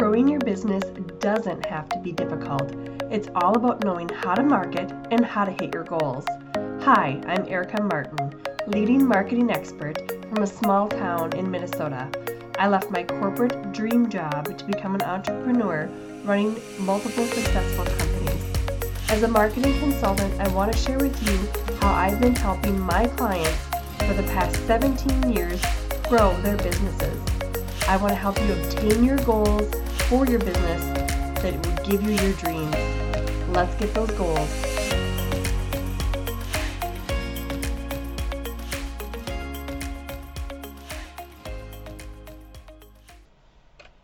Growing your business doesn't have to be difficult. It's all about knowing how to market and how to hit your goals. Hi, I'm Erica Martin, leading marketing expert from a small town in Minnesota. I left my corporate dream job to become an entrepreneur running multiple successful companies. As a marketing consultant, I want to share with you how I've been helping my clients for the past 17 years grow their businesses. I want to help you obtain your goals for your business that will give you your dreams. Let's get those goals.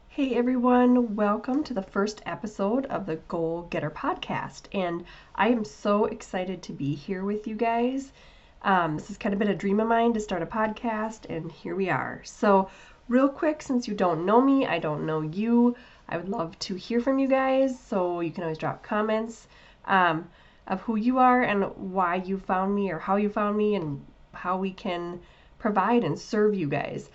Hey everyone, welcome to the first episode of the Goal Getter Podcast, and I am so excited to be here with you guys. This has kind of been a dream of mine to start a podcast, and here we are. So real quick, since you don't know me, I don't know you, I would love to hear from you guys, so you can always drop comments of who you are and why you found me or how you found me and how we can provide and serve you guys.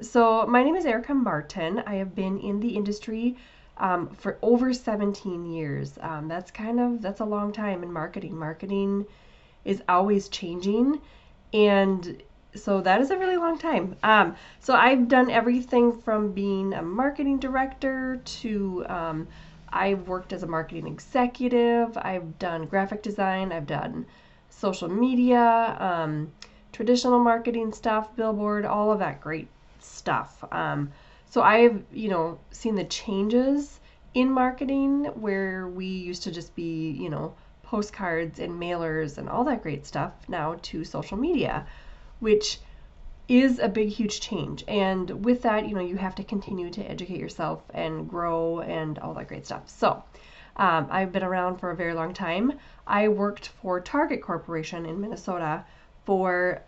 So my name is Erica Martin. I have been in the industry for over 17 years. That's a long time in marketing. Marketing is always changing, and so that is a really long time. So I've done everything from being a marketing director to I've worked as a marketing executive. I've done graphic design. I've done social media, traditional marketing stuff, billboard, all of that great stuff. So I've, seen the changes in marketing where we used to just be, postcards and mailers and all that great stuff now to social media, which is a big, huge change. And with that, you have to continue to educate yourself and grow and all that great stuff. So I've been around for a very long time. I worked for Target Corporation in Minnesota for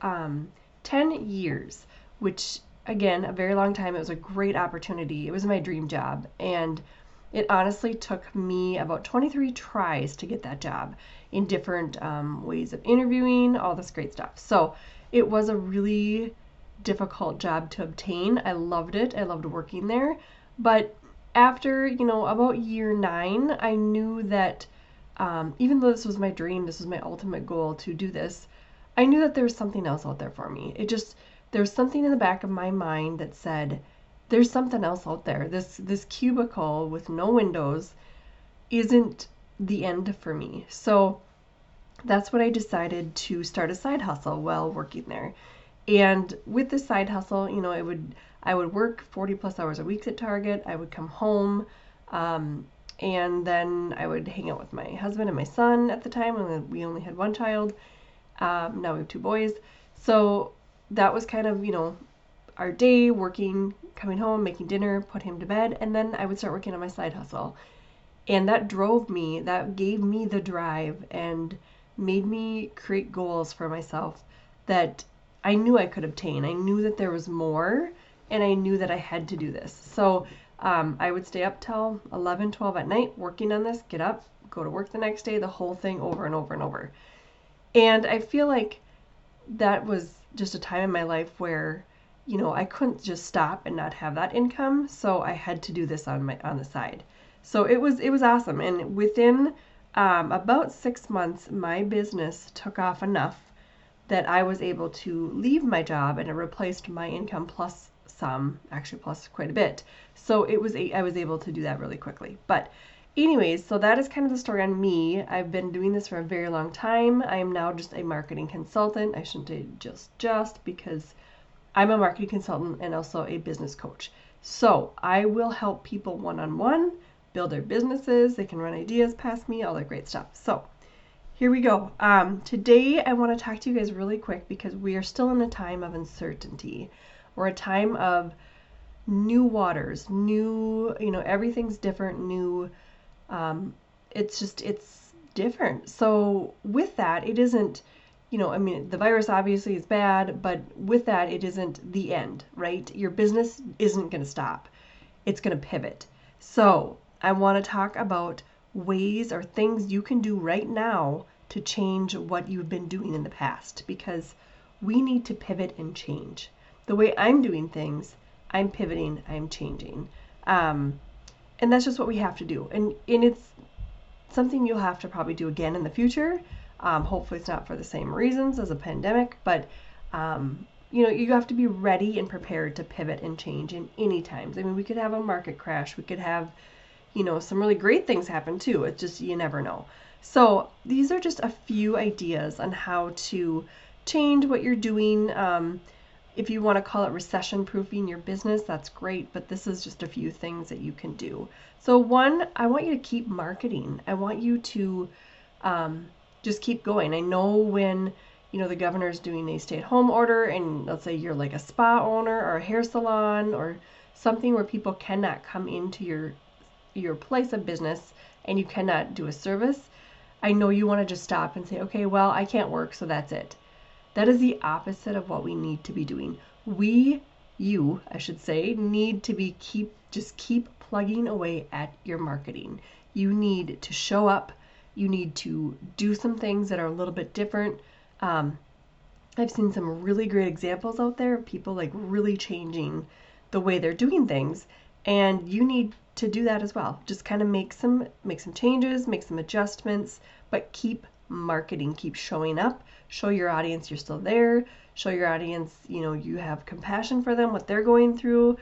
10 years, which, again, a very long time. It was a great opportunity. It was my dream job. And it honestly took me about 23 tries to get that job in different ways of interviewing, all this great stuff. So it was a really difficult job to obtain. I loved it. I loved working there. But after, about year 9, I knew that even though this was my dream, this was my ultimate goal to do this, I knew that there was something else out there for me. There was something in the back of my mind that said, there's something else out there. This cubicle with no windows isn't the end for me. So that's what I decided to start a side hustle while working there. And with the side hustle, I would work 40 plus hours a week at Target. I would come home, and then I would hang out with my husband and my son at the time when we only had one child. Now we have 2 boys. So that was kind of, our day, working, coming home, making dinner, put him to bed, and then I would start working on my side hustle. And that drove me, that gave me the drive and made me create goals for myself that I knew I could obtain. I knew that there was more, and I knew that I had to do this. So I would stay up till 11, 12 at night working on this, get up, go to work the next day, the whole thing over and over and over. And I feel like that was just a time in my life where, I couldn't just stop and not have that income, so I had to do this on the side. So it was awesome, and within about 6 months, my business took off enough that I was able to leave my job, and it replaced my income plus some, actually plus quite a bit. So I was able to do that really quickly. But anyways, so that is kind of the story on me. I've been doing this for a very long time. I am now just a marketing consultant. I shouldn't say just because I'm a marketing consultant and also a business coach. So I will help people one-on-one build their businesses. They can run ideas past me, all that great stuff. So here we go. Today I want to talk to you guys really quick because we are still in a time of uncertainty. We're a time of new waters, new, everything's different, new. It's different. So with that, it isn't, the virus obviously is bad, but with that, it isn't the end, right? Your business isn't going to stop. It's going to pivot. So I want to talk about ways or things you can do right now to change what you've been doing in the past, because we need to pivot and change. The way I'm doing things, I'm pivoting, I'm changing. And that's just what we have to do. And it's something you'll have to probably do again in the future. Hopefully it's not for the same reasons as a pandemic, but you have to be ready and prepared to pivot and change in any times. I mean, we could have a market crash. We could have, some really great things happen too. It's just, you never know. So these are just a few ideas on how to change what you're doing. If you want to call it recession-proofing your business, that's great, but this is just a few things that you can do. So one, I want you to keep marketing. I want you to just keep going. I know when, the governor's doing a stay-at-home order, and let's say you're like a spa owner or a hair salon or something where people cannot come into your place of business and you cannot do a service, I know you want to just stop and say, okay, well, I can't work, so that's it. That is the opposite of what we need to be doing. You need to be keep plugging away at your marketing. You need to show up. You need to do some things that are a little bit different. I've seen some really great examples out there of people like really changing the way they're doing things, and you need to do that as well. Just kind of make some changes, make some adjustments, but keep marketing, keep showing up, show your audience you're still there, show your audience, you have compassion for them, what they're going through.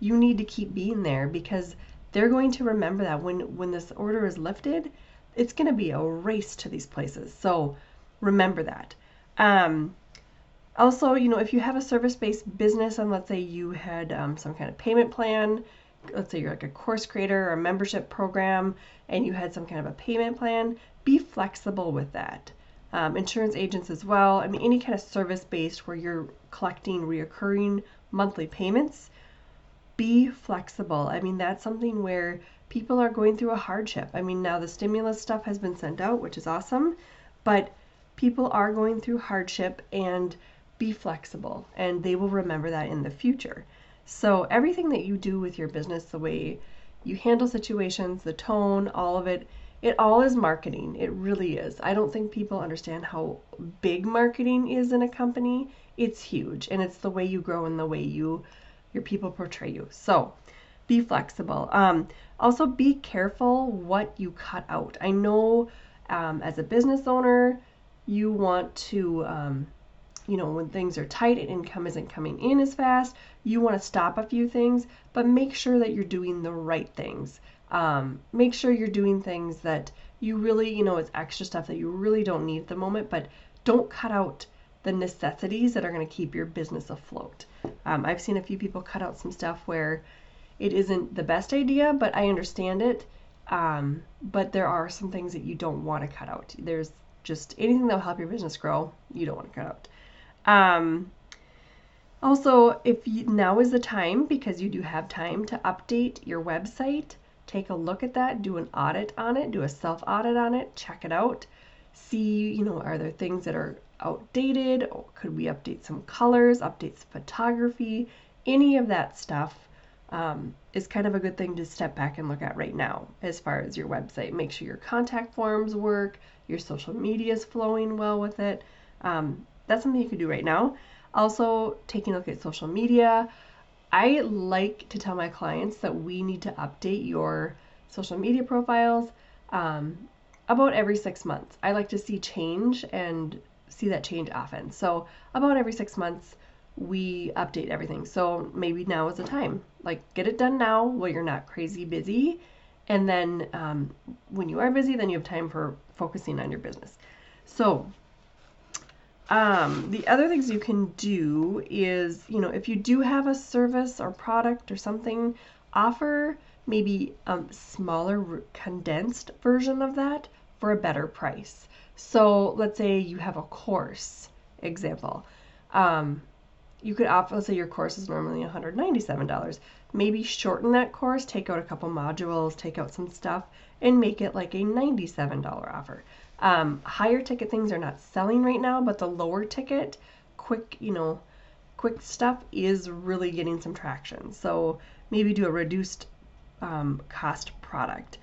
You need to keep being there because they're going to remember that when this order is lifted, it's going to be a race to these places. So remember that. Also, if you have a service-based business and let's say you had some kind of payment plan, let's say you're like a course creator or a membership program and you had some kind of a payment plan, be flexible with that. Insurance agents as well. I mean, any kind of service-based where you're collecting reoccurring monthly payments, be flexible. I mean, that's something where people are going through a hardship. I mean, now the stimulus stuff has been sent out, which is awesome, but people are going through hardship, and be flexible, and they will remember that in the future. So everything that you do with your business, the way you handle situations, the tone, all of it, it all is marketing. It really is. I don't think people understand how big marketing is in a company. It's huge, and it's the way you grow and the way your people portray you. So be flexible. Also, be careful what you cut out. I know as a business owner, you want to, when things are tight and income isn't coming in as fast, you want to stop a few things, but make sure that you're doing the right things. Make sure you're doing things that you really, it's extra stuff that you really don't need at the moment, but don't cut out the necessities that are going to keep your business afloat. I've seen a few people cut out some stuff where it isn't the best idea, but I understand it. But there are some things that you don't want to cut out. There's just anything that will help your business grow, you don't want to cut out. Also, now is the time, because you do have time to update your website. Take a look at that, do an audit on it, do a self-audit on it, check it out. See, are there things that are outdated? Or could we update some colors, update some photography? Any of that stuff is kind of a good thing to step back and look at right now as far as your website. Make sure your contact forms work, your social media is flowing well with it. That's something you can do right now. Also, taking a look at social media. I like to tell my clients that we need to update your social media profiles about every 6 months. I like to see change and see that change often. So about every 6 months, we update everything. So maybe now is the time. Like, get it done now while you're not crazy busy. And then when you are busy, then you have time for focusing on your business. So the other things you can do is, if you do have a service or product or something, offer maybe a smaller condensed version of that for a better price. So let's say you have a course, example. You could offer, let's say your course is normally $197. Maybe shorten that course, take out a couple modules, take out some stuff, and make it like a $97 offer. Higher ticket things are not selling right now, but the lower ticket, quick stuff is really getting some traction. So maybe do a reduced cost product.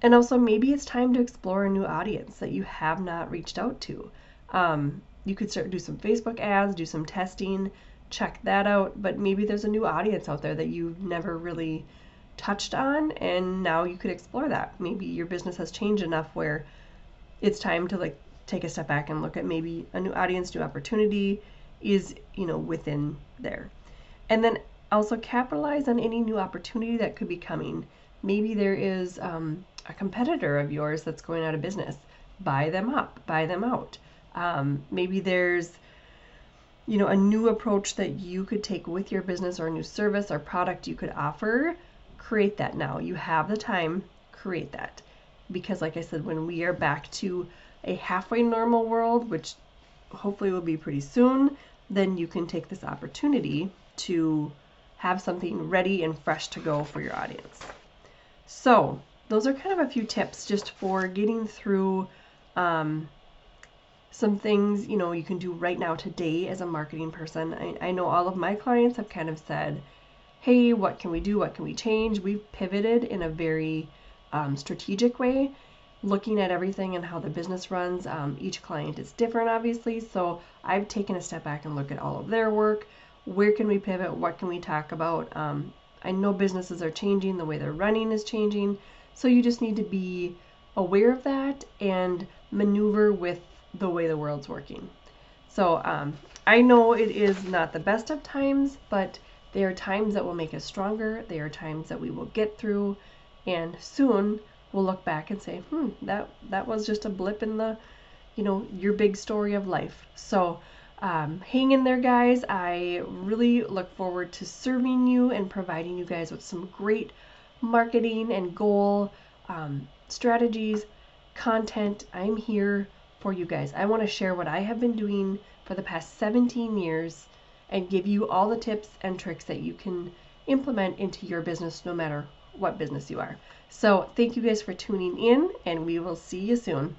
And also maybe it's time to explore a new audience that you have not reached out to. You could do some Facebook ads, do some testing, check that out, but maybe there's a new audience out there that you've never really touched on, and now you could explore that. Maybe your business has changed enough where it's time to like take a step back and look at maybe a new audience, new opportunity is, you know, within there. And then also capitalize on any new opportunity that could be coming. Maybe there is a competitor of yours that's going out of business. Buy them up, buy them out. Maybe there's, you know, a new approach that you could take with your business or a new service or product you could offer. Create that now. You have the time, create that. Because like I said, when we are back to a halfway normal world, which hopefully will be pretty soon, then you can take this opportunity to have something ready and fresh to go for your audience. So those are kind of a few tips just for getting through some things, you know, you can do right now today as a marketing person. I know all of my clients have kind of said, hey, what can we do? What can we change? We've pivoted in a very strategic way, looking at everything and how the business runs. Each client is different, obviously. So I've taken a step back and look at all of their work. Where can we pivot? What can we talk about? I know businesses are changing. The way they're running is changing. So you just need to be aware of that and maneuver with the way the world's working. So I know it is not the best of times, but they are times that will make us stronger. They are times that we will get through, and soon we'll look back and say, that was just a blip in the, you know, your big story of life. So hang in there, guys. I really look forward to serving you and providing you guys with some great marketing and goal strategies, content. I'm here for you guys. I want to share what I have been doing for the past 17 years and give you all the tips and tricks that you can implement into your business, no matter what business you are. So thank you guys for tuning in, and we will see you soon.